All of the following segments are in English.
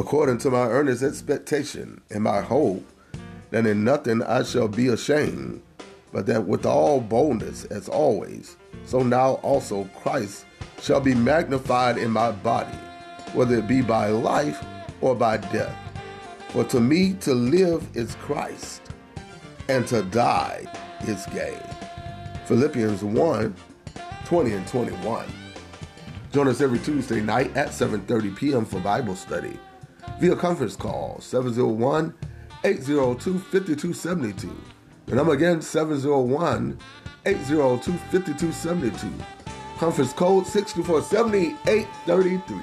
according to my earnest expectation and my hope, that in nothing I shall be ashamed, but that with all boldness as always, so now also Christ shall be magnified in my body, whether it be by life or by death. For to me to live is Christ, and to die is gain. Philippians 1:20-21. Join us every Tuesday night at 7:30 p.m. for Bible study via conference call 701-802-5272. The number again, 701-802-5272. Conference code 6470-833.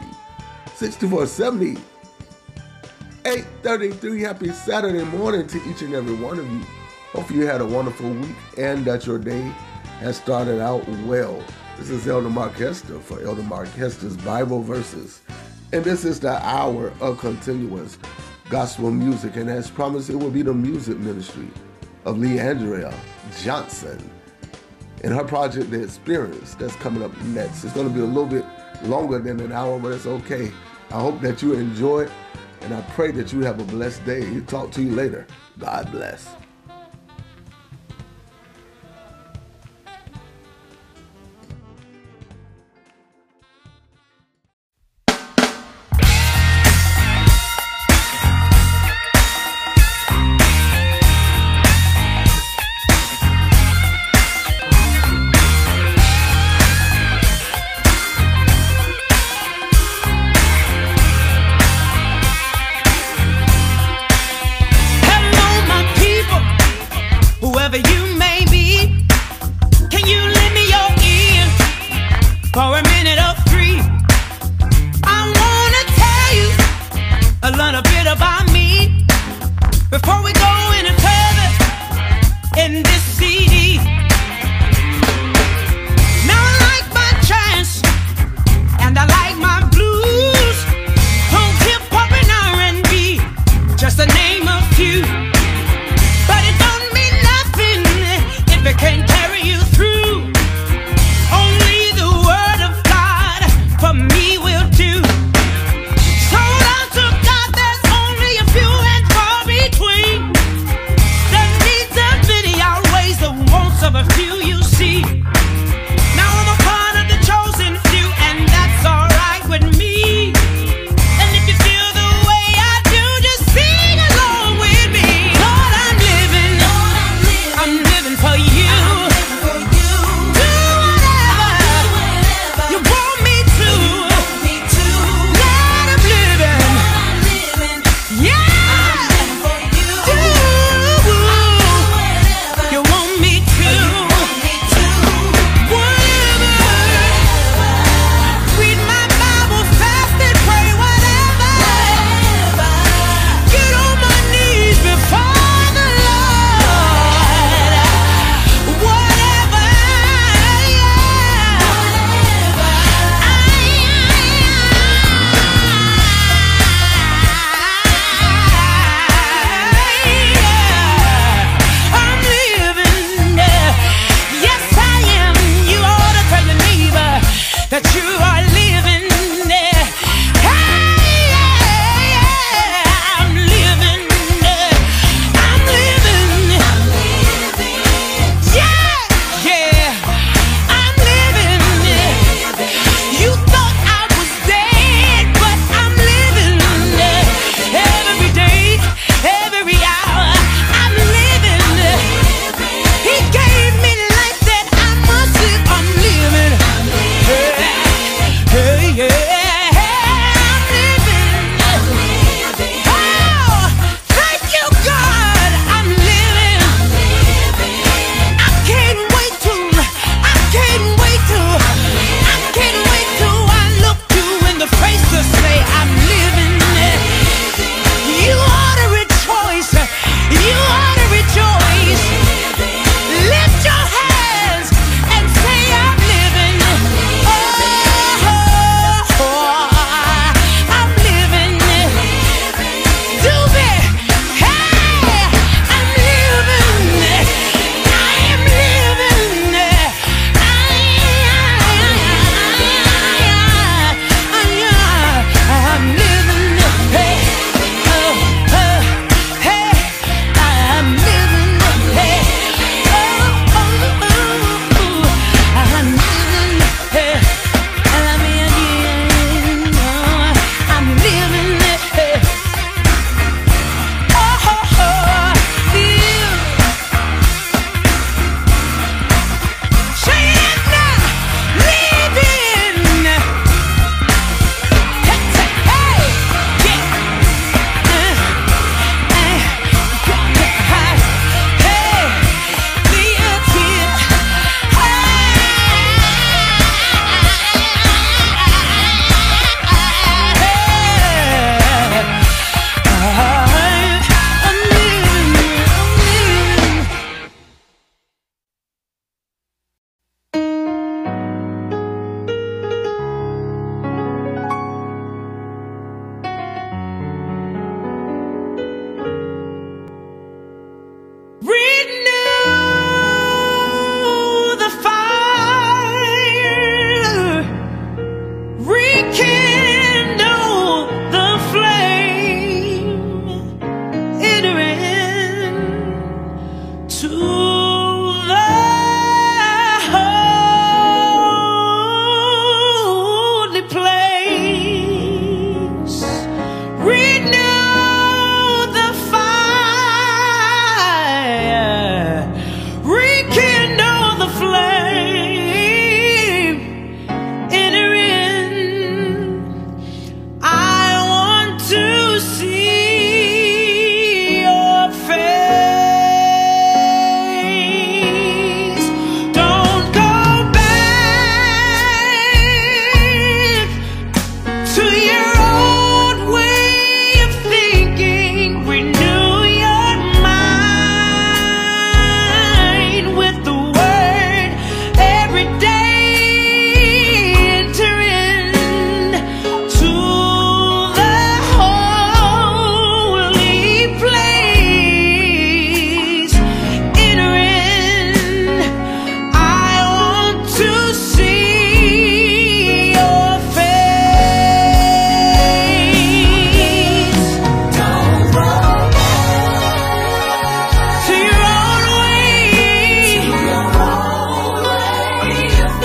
6470-833. Happy Saturday morning to each and every one of you. Hope you had a wonderful week and that your day has started out well. This is Elder Mark Hester for Elder Mark Hester's Bible Verses. And this is the hour of continuous gospel music. And as promised, it will be the music ministry of Leandrea Johnson and her project, The Experience, that's coming up next. It's going to be a little bit longer than an hour, but it's okay. I hope that you enjoy it, and I pray that you have a blessed day. Talk to you later. God bless.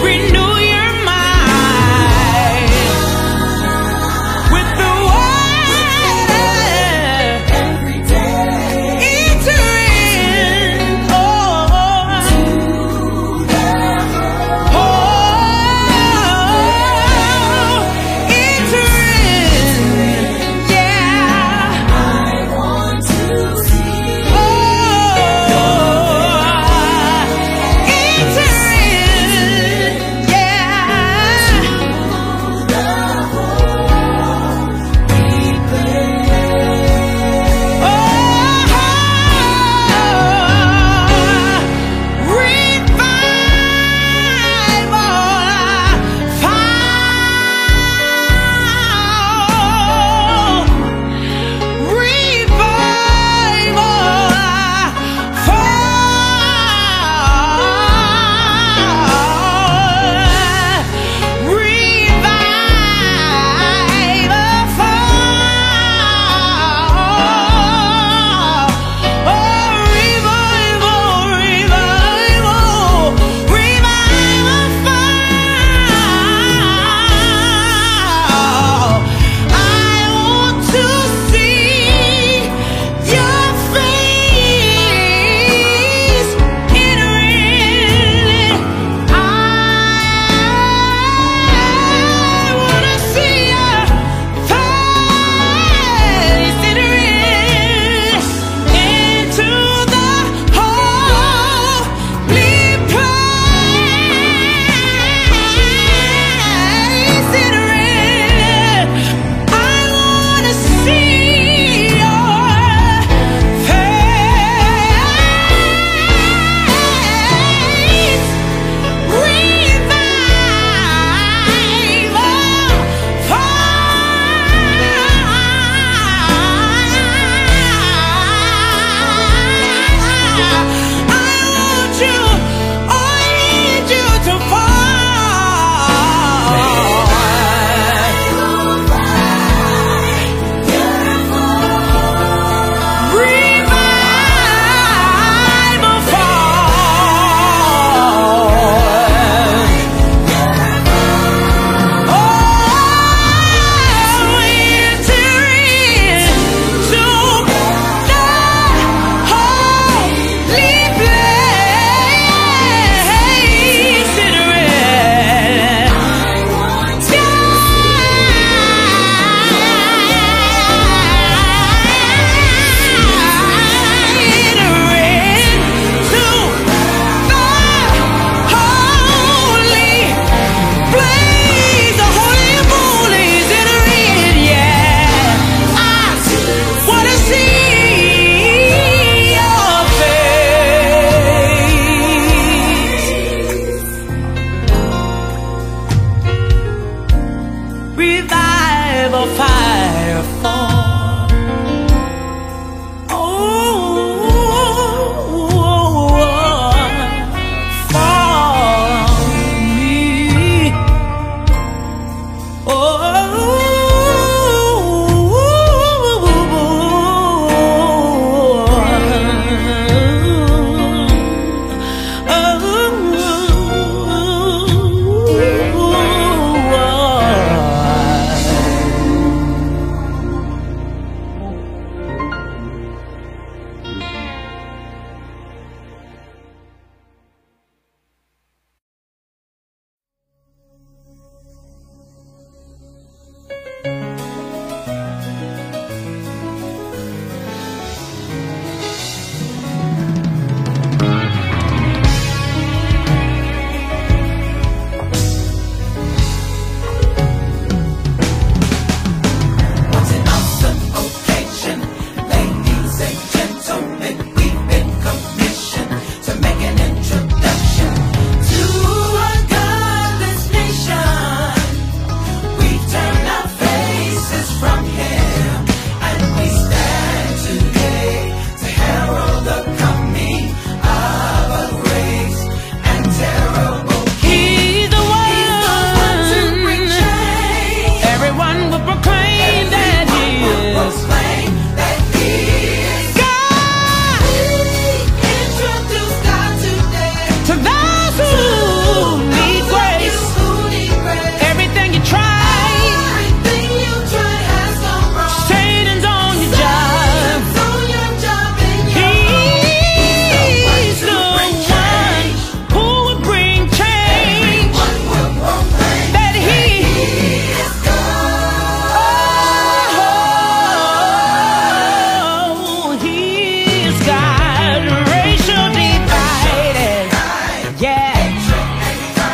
Yeah.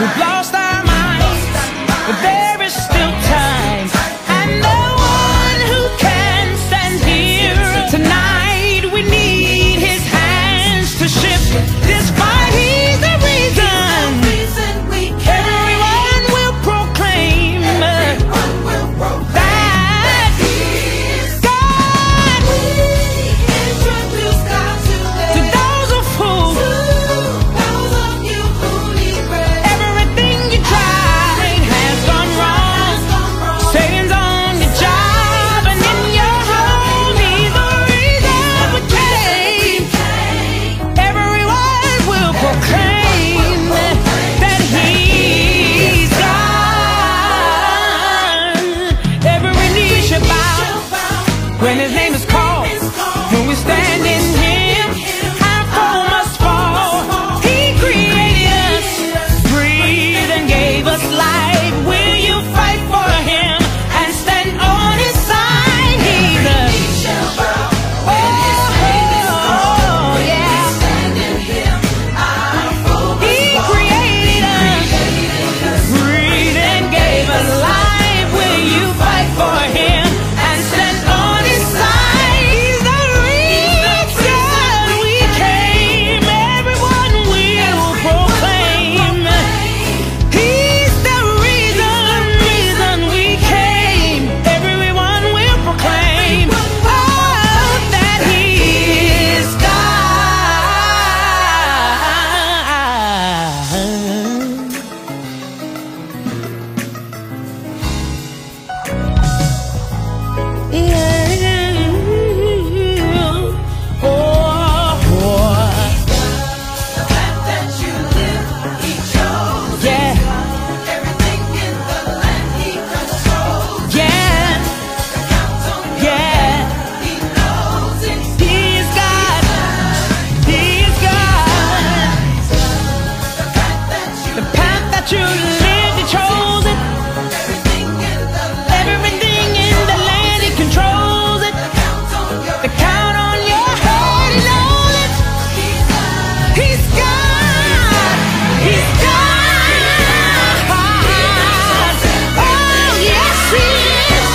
We've lost our minds, but there is still time. And the one who can stand here tonight, we need his hands to shift this fight. He's the reason we can. Everyone will proclaim that God. We introduce God to those who fool, to those of you who need rest. Everything you tried has gone wrong. Satan's on the job, and in your home he's the reason we came. Everyone will proclaim that he's God. Every knee shall bow when his name is called. When we stand in him, our foe must fall. He created us, breathed and gave us life. Will you fight for him and stand on his side? He's the oh, yeah. He created us, breathed and gave us life. Will you fight for him and stand on his side? He's the reason we came. Everyone will proclaim. He's the reason we came. Everyone will proclaim that he is God. Yeah. Oh, yeah, yeah, yeah. He's God. He's God. The path that you lived, he chose it. Everything in the land, he controls it. The count on your head, he knows it. He's God. He's God. Oh, yes, he is.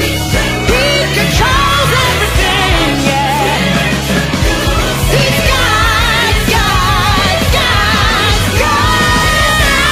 He controls everything, yeah. He's God, God, God, God.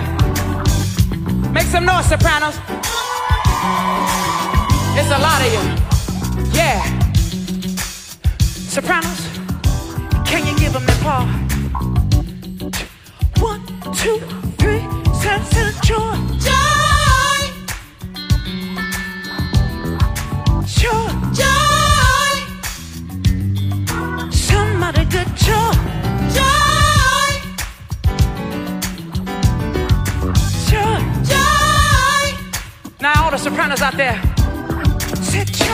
Amen. Make some noise, sopranos. It's a lot of you. Yeah. Sopranos, can you give them that part? 1, 2, 3, sense of joy. Joy. Joy. Joy. Somebody good joy. Joy. Joy. Joy. Now all the sopranos out there, say joy.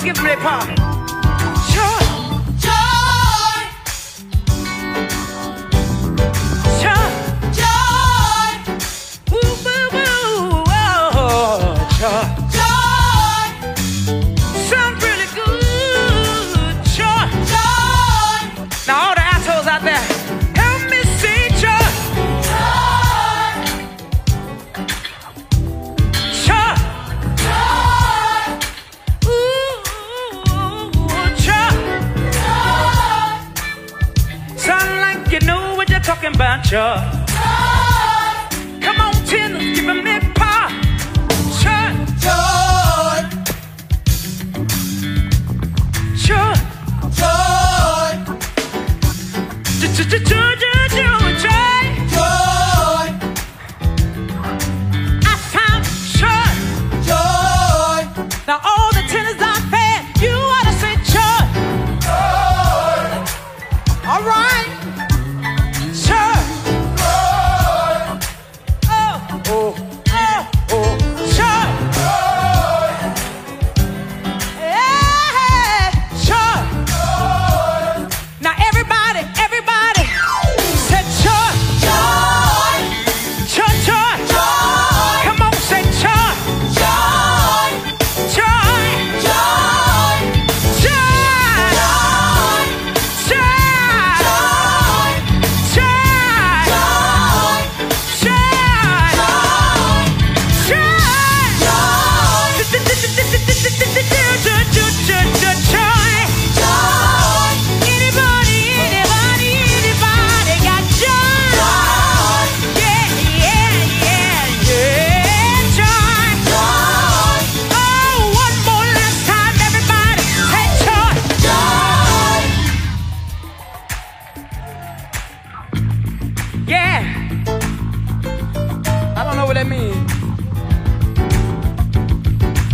Give them their part. Joy. Joy. Joy. Joy. Woo, woo, woo. Oh, joy. Joy. Sound really good. Joy. Joy. Now all the assholes out there, help me sing joy. Joy. Joy. Talking about joy. Joy. Come on, tenor, give them their part. Joy. Joy. Joy. Joy. Joy. Joy. Joy. I found joy. Joy. Now all the tenors out there, you ought to say joy. Joy. All right.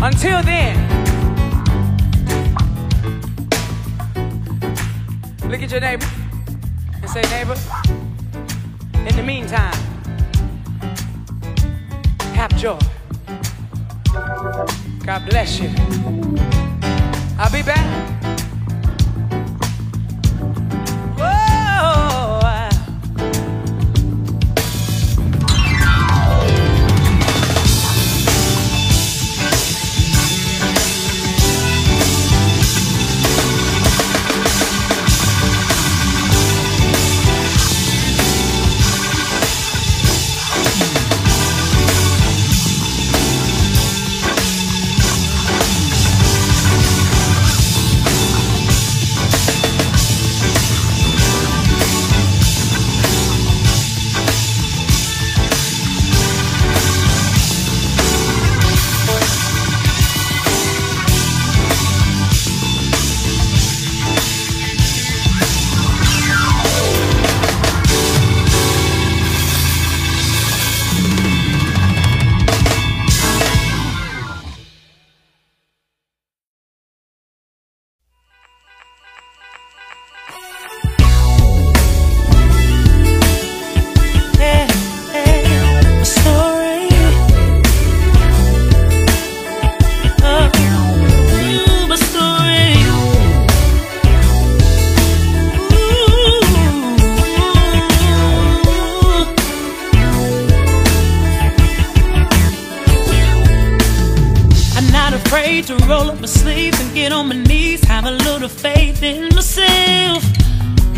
Until then, look at your neighbor and say, neighbor, in the meantime, have joy. God bless you. I'll be back.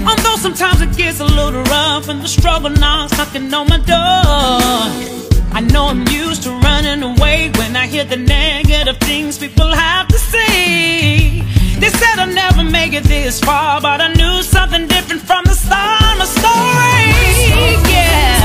Although sometimes it gets a little rough and the struggle knocks knocking on my door, I know I'm used to running away when I hear the negative things people have to say. They said I'll never make it this far, but I knew something different from the start. My story, yeah.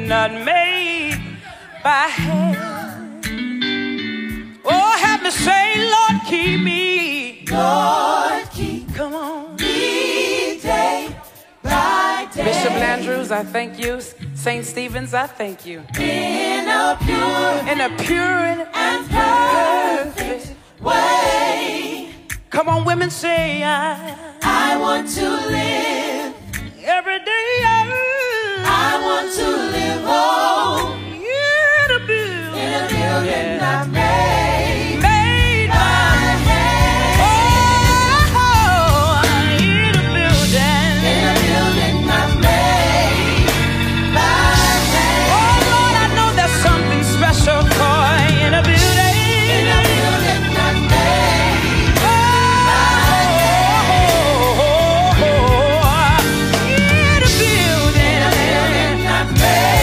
Not made by hand. Oh, help me say, Lord, keep me. Lord, keep Come on. me day by day. Bishop Andrews, I thank you. St. Stephen's, I thank you. In a pure and perfect way. Come on, women, say I want to live every day. I want to live in a building I made by hand. Oh, in a building I made by hand. Oh Lord, I know there's something special for in a building I made by hand. Oh, in a building I made.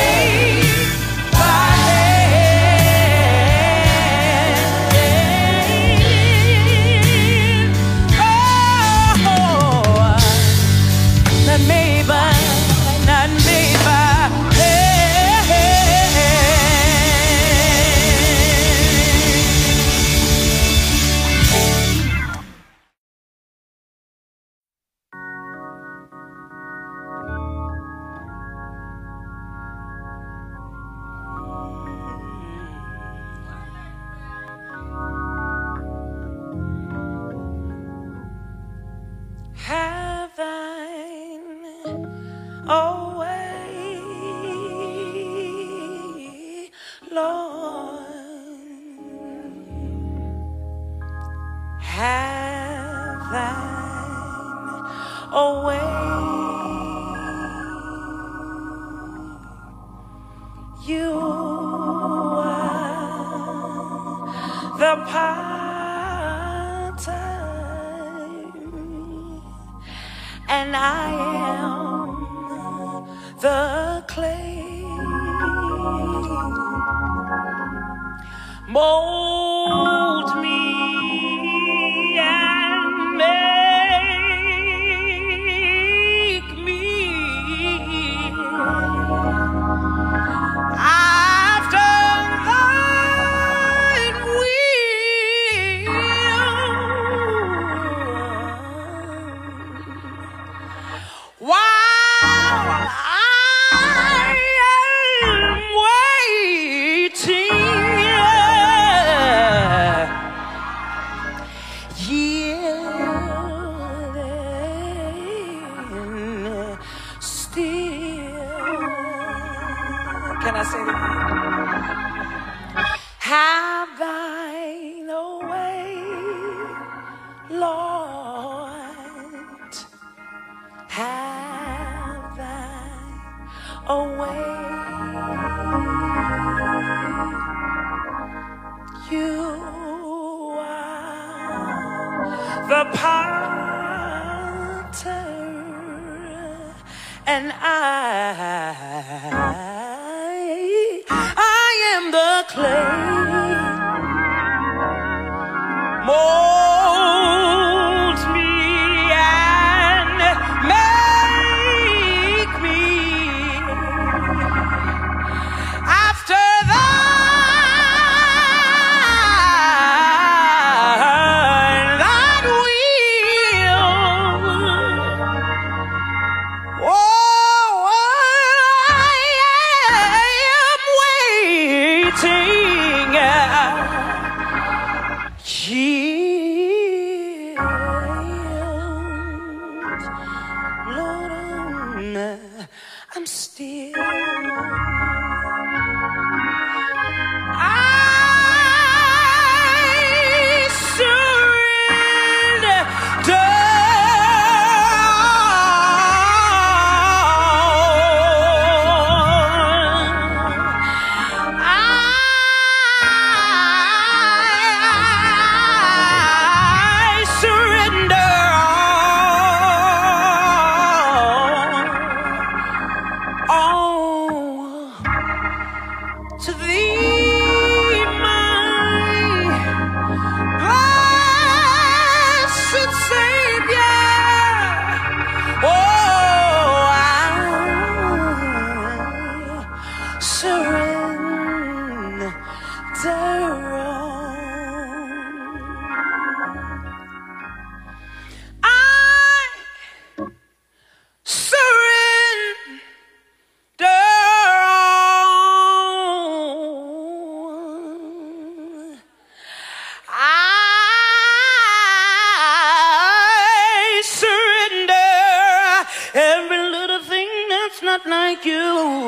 you.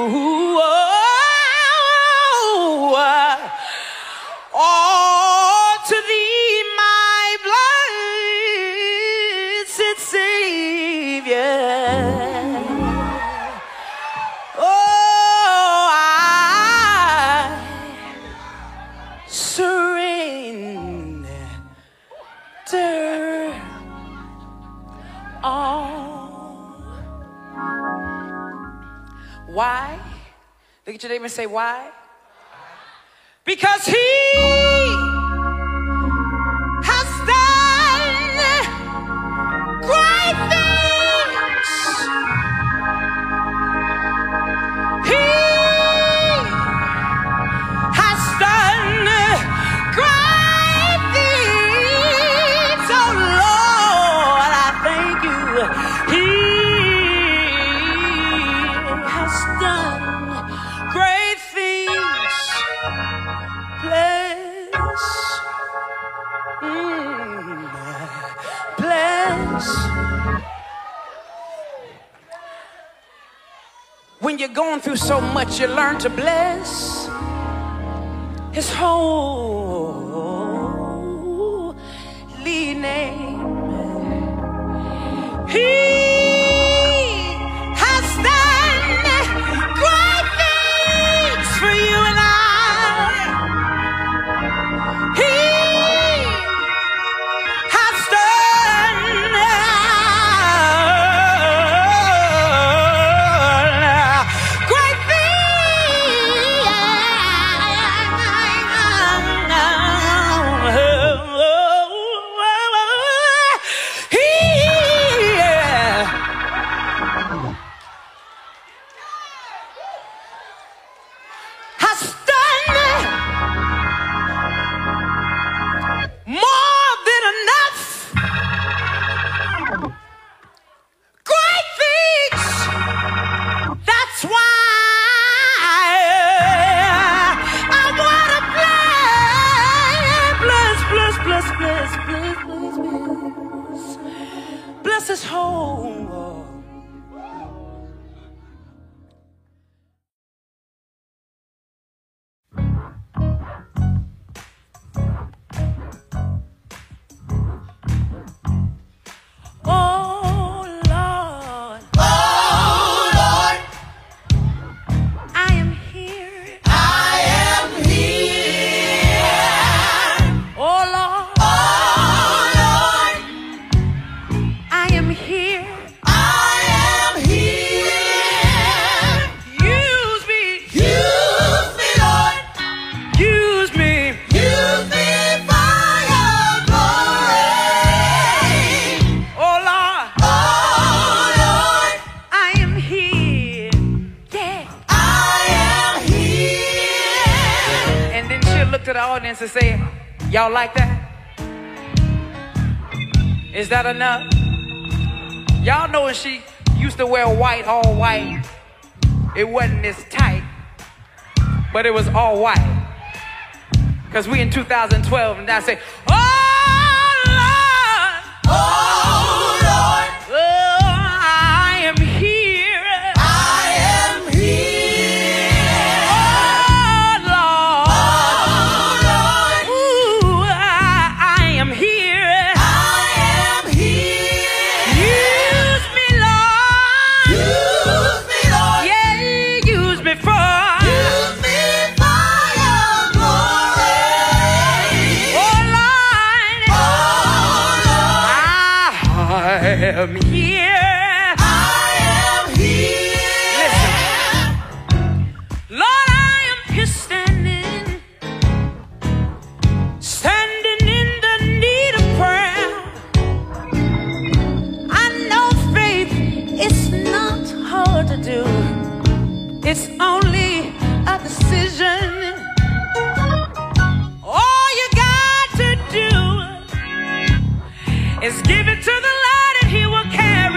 Oh, all to thee, my blessed Savior. Oh, I surrender all. Why? Look at your neighbor and say, why? Because he has done great things. He has done great things. Oh Lord, I thank you. He has done great things. Bless. When you're going through so much, you learn to bless his holy name. He to say, y'all like that? Is that enough? Y'all know when she used to wear white, all white, it wasn't this tight, but it was all white. Because we in 2012 and I say, oh Lord, oh Lord, oh, I am here. Give it to the Lord and he will carry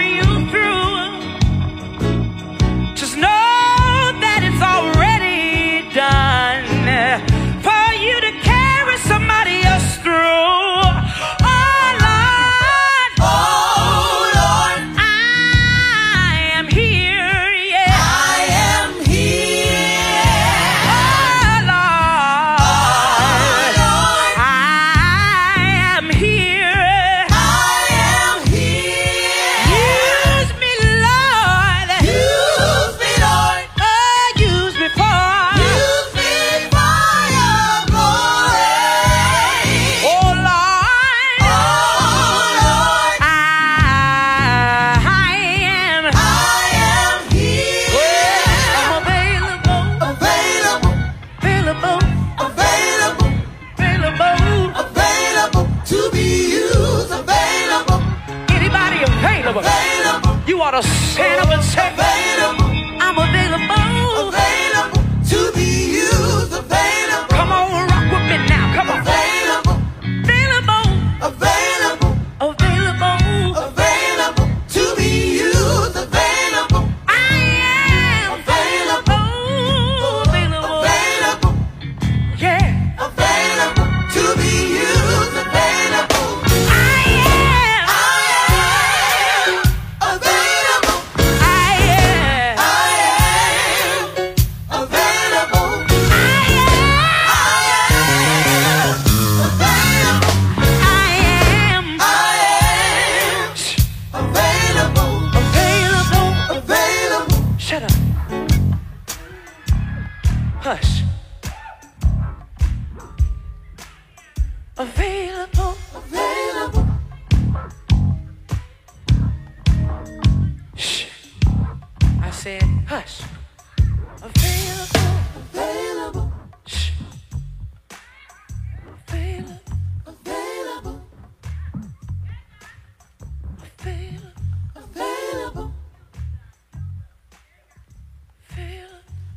Just stand up and say, available. I'm available. Available to be used. Available. Come on, rock with me now. Come on. Available. Available. Available. Available. Available to be used. Available. I am available. Available. Available. Yeah. Available to be used. Available. Available, available. Shh. I said, hush. Available, available. Shh. Available, available. Available, available. Available,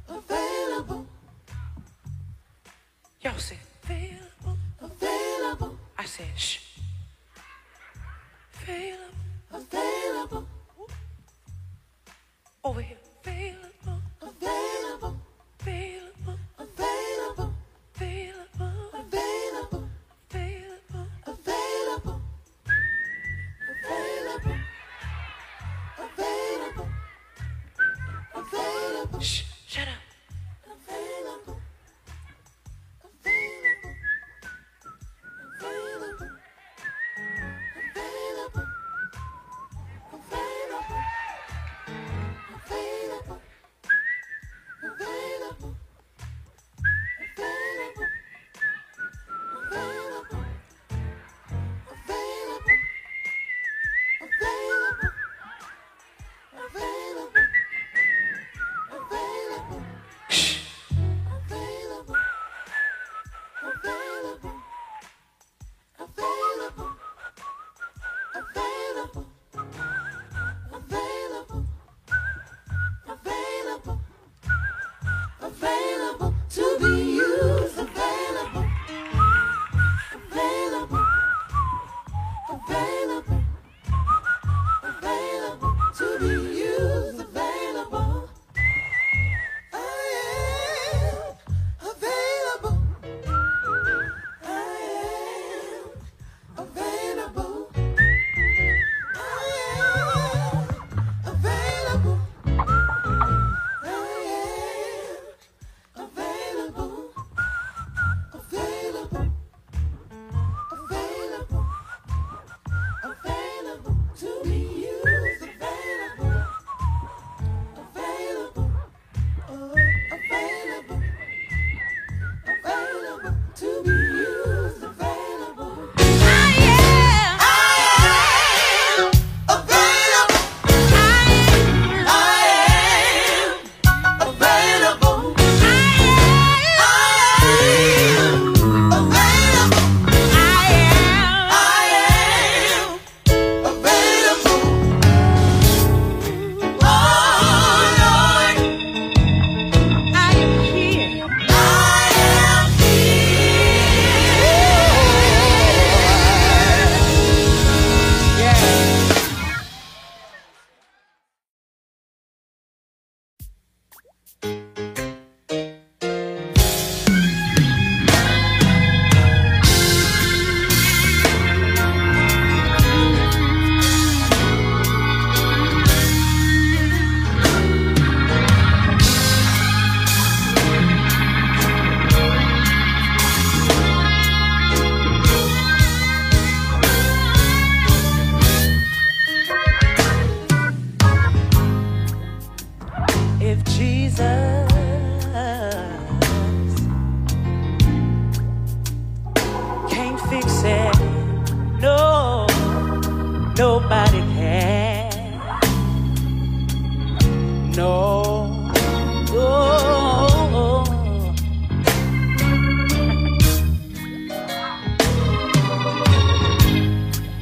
available. Y'all said, available. I said, shh. Available. Available. Over here. Available. Available. Available. Available. Available. Available. Available. Available. Available. Available. Available. Shh. Shut up.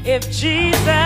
If Jesus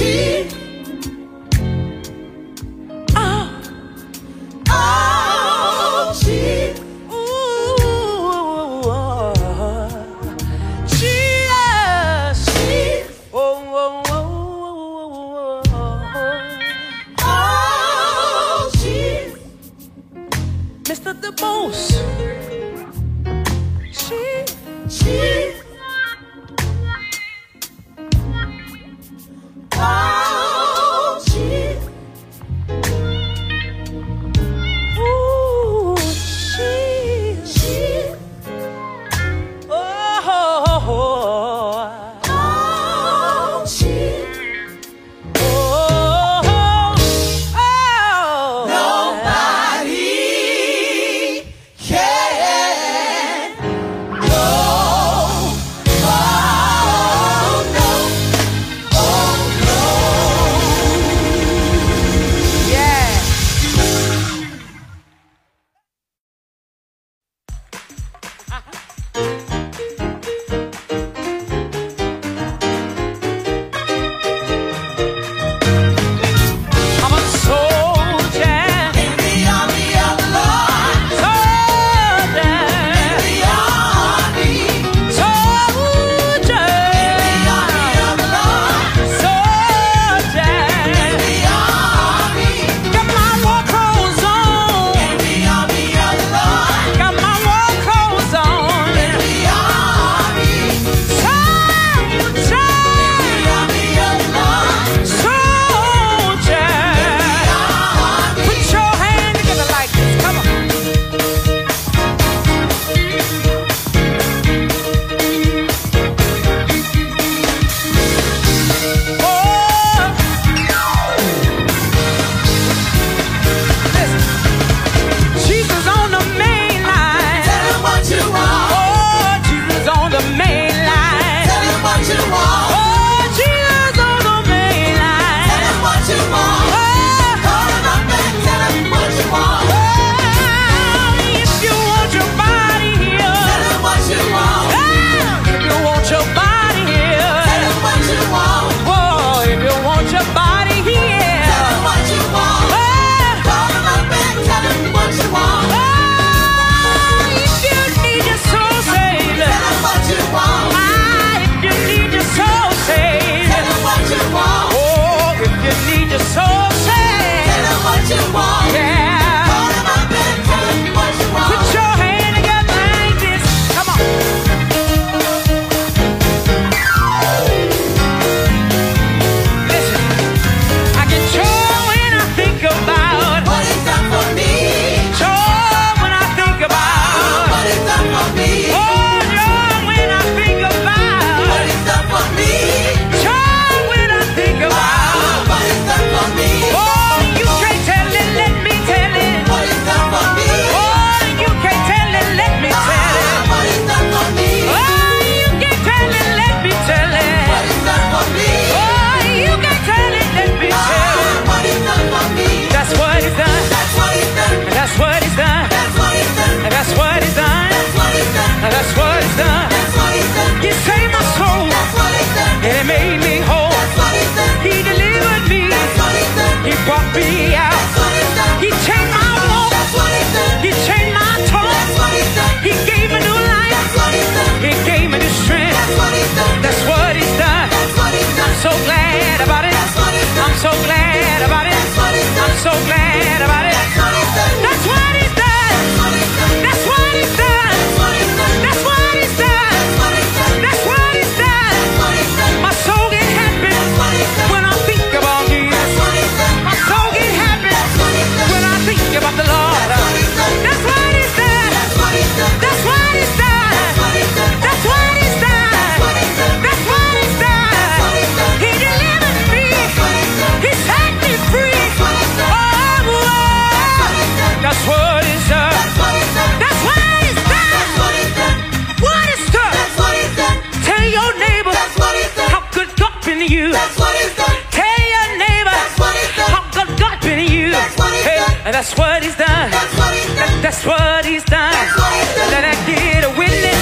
Can I get a witness?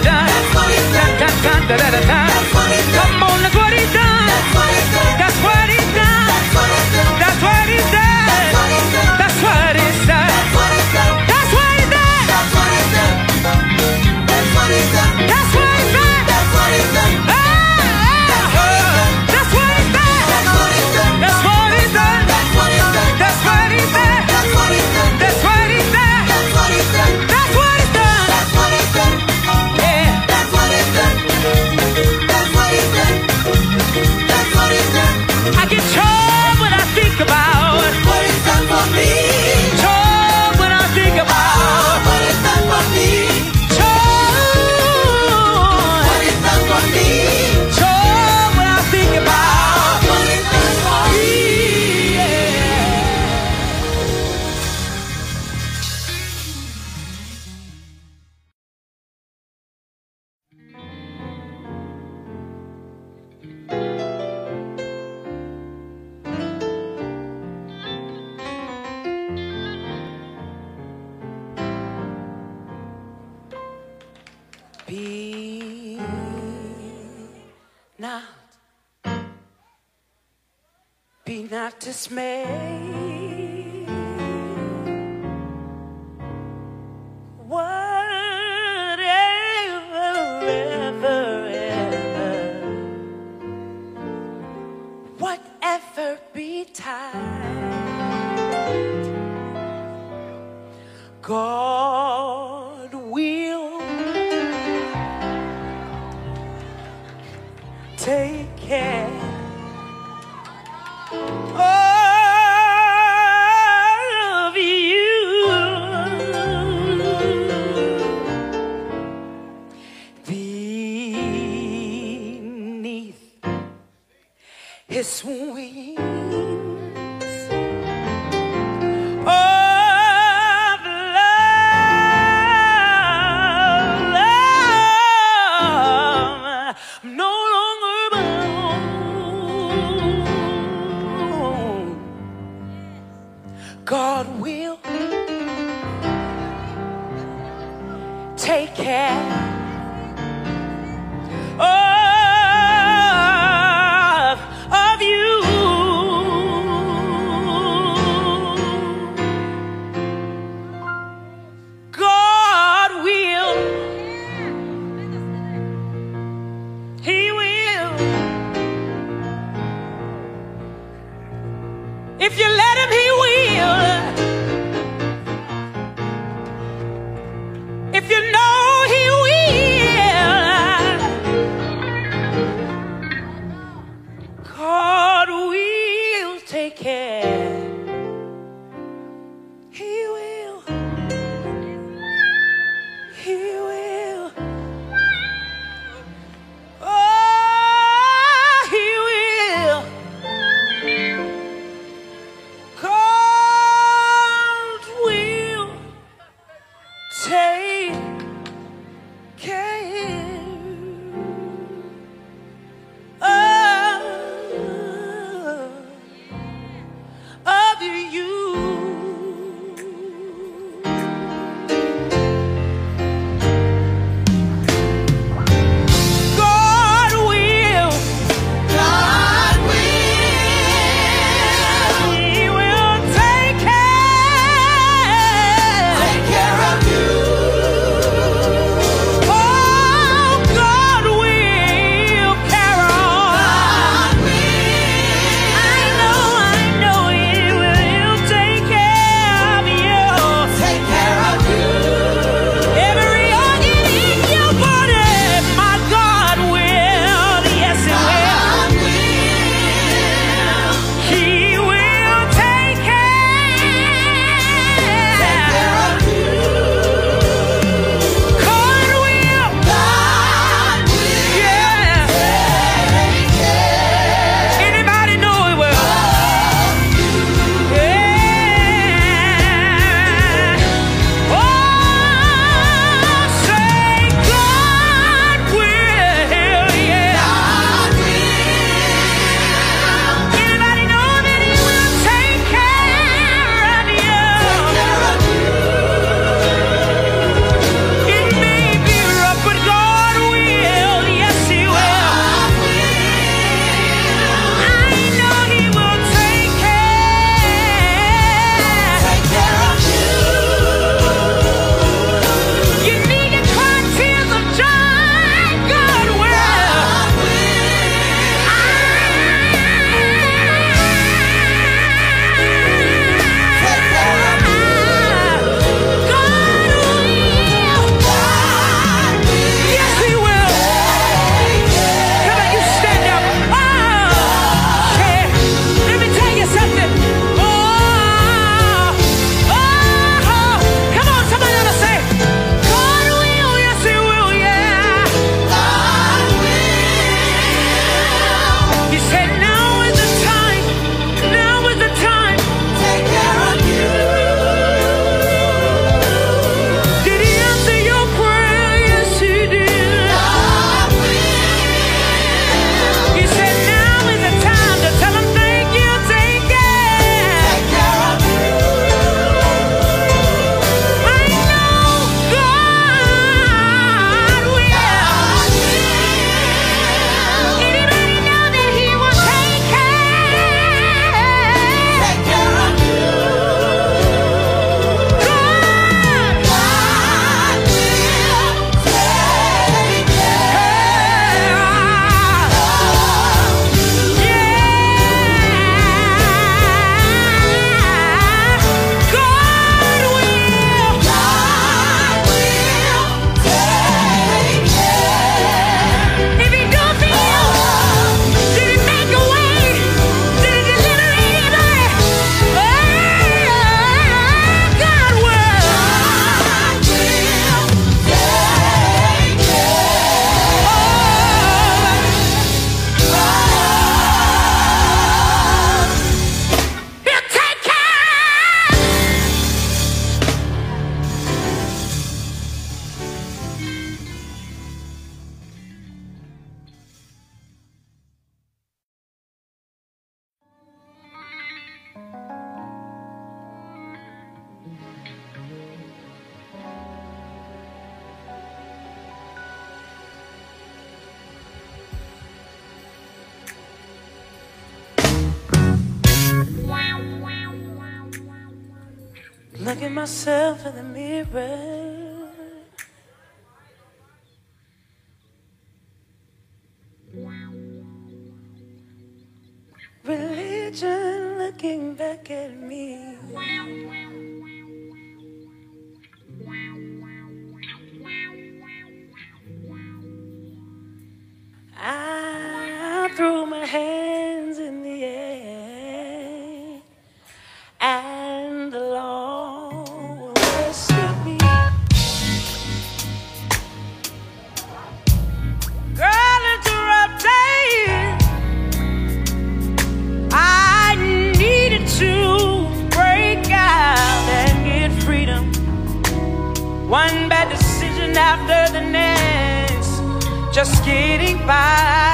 done. Come on, that's what he's done. That's what he's done. That's what he's done. That's what he's done. That's what he's done. That's what he's done. That's what he's done. That's what he's done. That's what he's done. That's what he's done. That's what he's done. That's what he's done. That's what he's done. That's what he's done. That's what he's done. That's what he's done. That's what he's done. That's what he's done. That's what he's done. Yeah. That's what he's done. That's what he's done. That's what he's done. I get choked when I think about what he's done for me. Choked when I think about what he's done for me. Choked what he's done for me. Choked when I think about what he's done for me. Yeah. Be not, dismayed. Whatever, whatever betide, God will take care. All of you, beneath his wings of love, I'm no longer alone. God will take care of you. God will, he will. If you let him, he will. If you know he will, God will take care. He will. He will. Oh, he will. God will take care of Look at myself in the mirror. Religion looking back at me. I threw my hands in the air, and the Lord will rescue me. Girl, interrupted. I needed to break out and get freedom. One bad decision after the next, just getting by.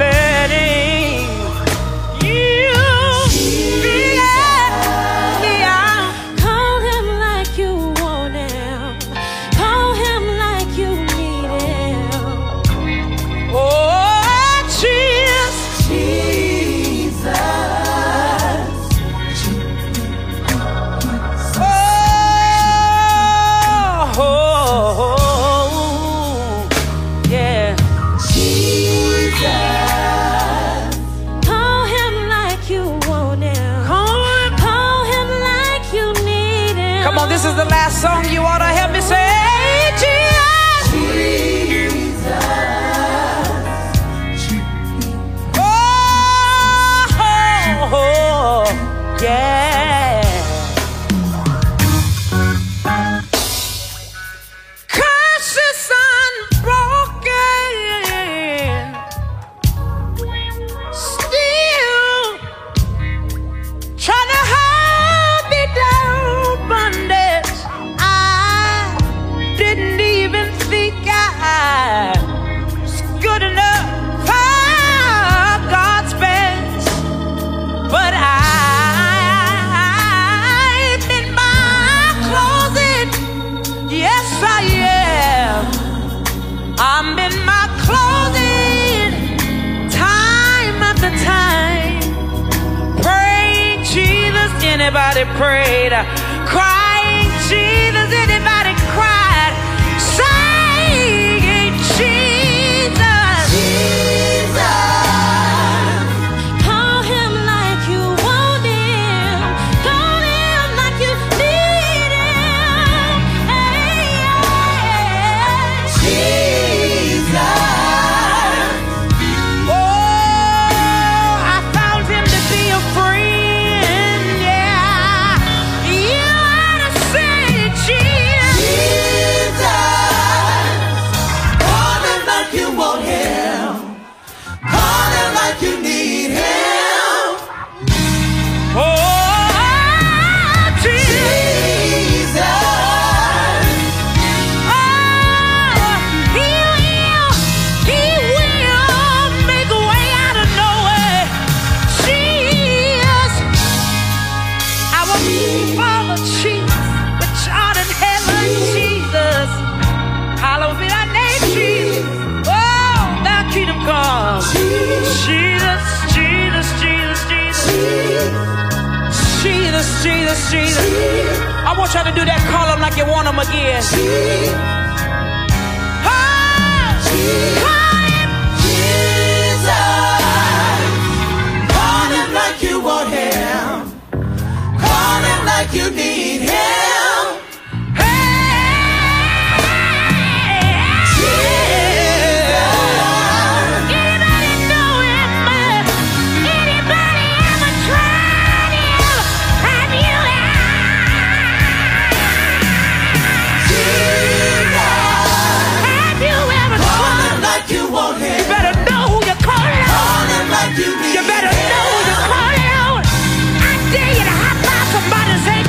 Letting you be out, be out. Call him like you want him. Call him like you need him. Oh, Jesus, Jesus. Oh, oh, yeah. Jesus. This is the last song. You ought to help me say, hey, Jesus. Oh, yeah. Conscious unbroken, still trying to hold me down, Monday. Anybody prayed, crying Jesus, anybody cried, saying Jesus, Jesus. Call him like you want him, call him like you need him, hey, yeah. Jesus. Oh, I found him to be a friend. Jesus, Jesus, Jesus. I want y'all to do that. Call him like you want him again. Oh, call him. Jesus. Call him like you want him. Call him like you need him. You better know who to call out. I dare you to hop by somebody's head.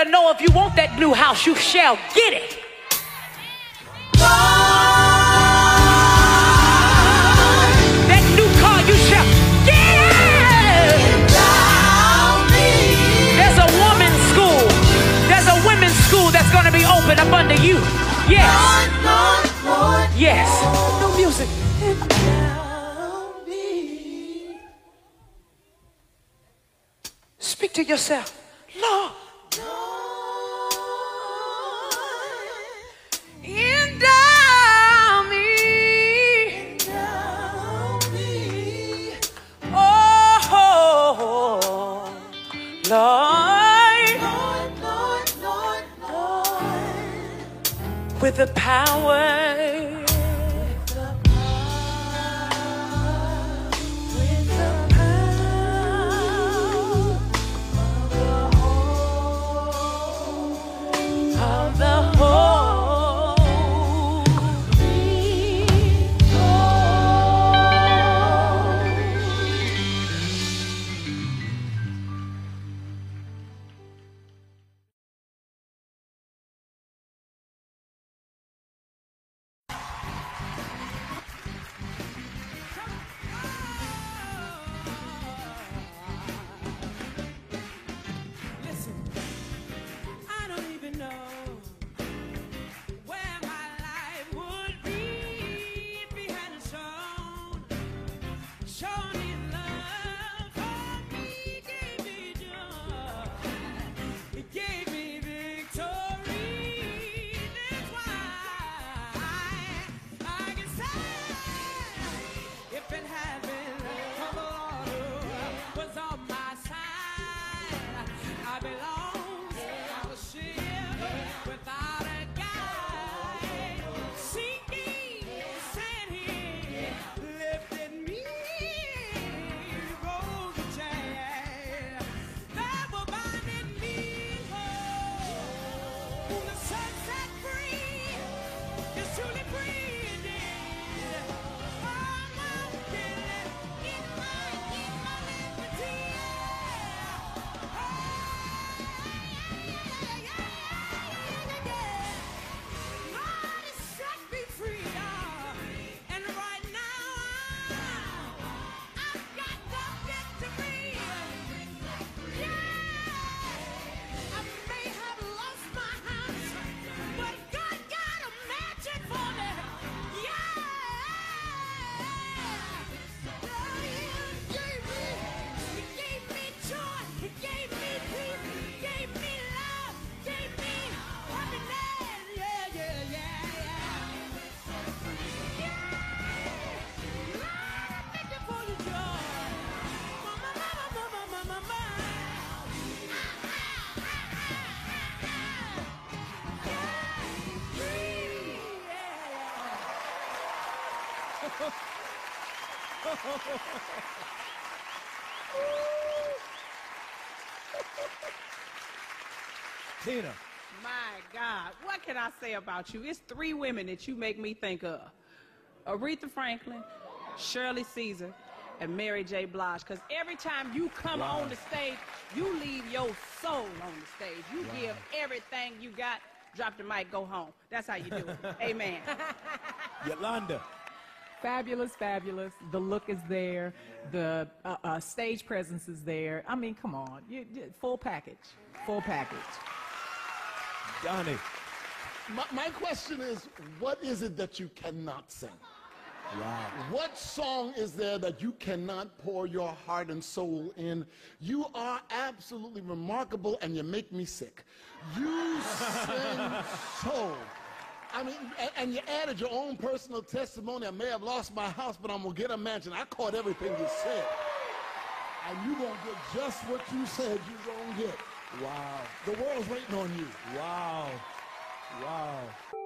better know if you want that new house, you shall get it. That new car, you shall get it. There's a women's school. There's a women's school that's going to be open up under you. Yes. Yes. No music. Speak to yourself. Lord. Endow me. Oh, Lord. With the power. Tina. My God, what can I say about you? It's three women that you make me think of. Aretha Franklin, Shirley Caesar, and Mary J. Blige. Because every time you come on the stage, you leave your soul on the stage. You give everything you got, drop the mic, go home. That's how you do it. Amen. Yolanda. Fabulous, fabulous. The look is there. The stage presence is there. I mean, come on. Full package. Full package. Donnie. My question is, what is it that you cannot sing? Wow. What song is there that you cannot pour your heart and soul in? You are absolutely remarkable, and you make me sick. You sing soul. I mean, and you added your own personal testimony. I may have lost my house, but I'm going to get a mansion. I caught everything you said. And you're going to get just what you said you're going to get. Wow. The world's waiting on you. Wow. Wow.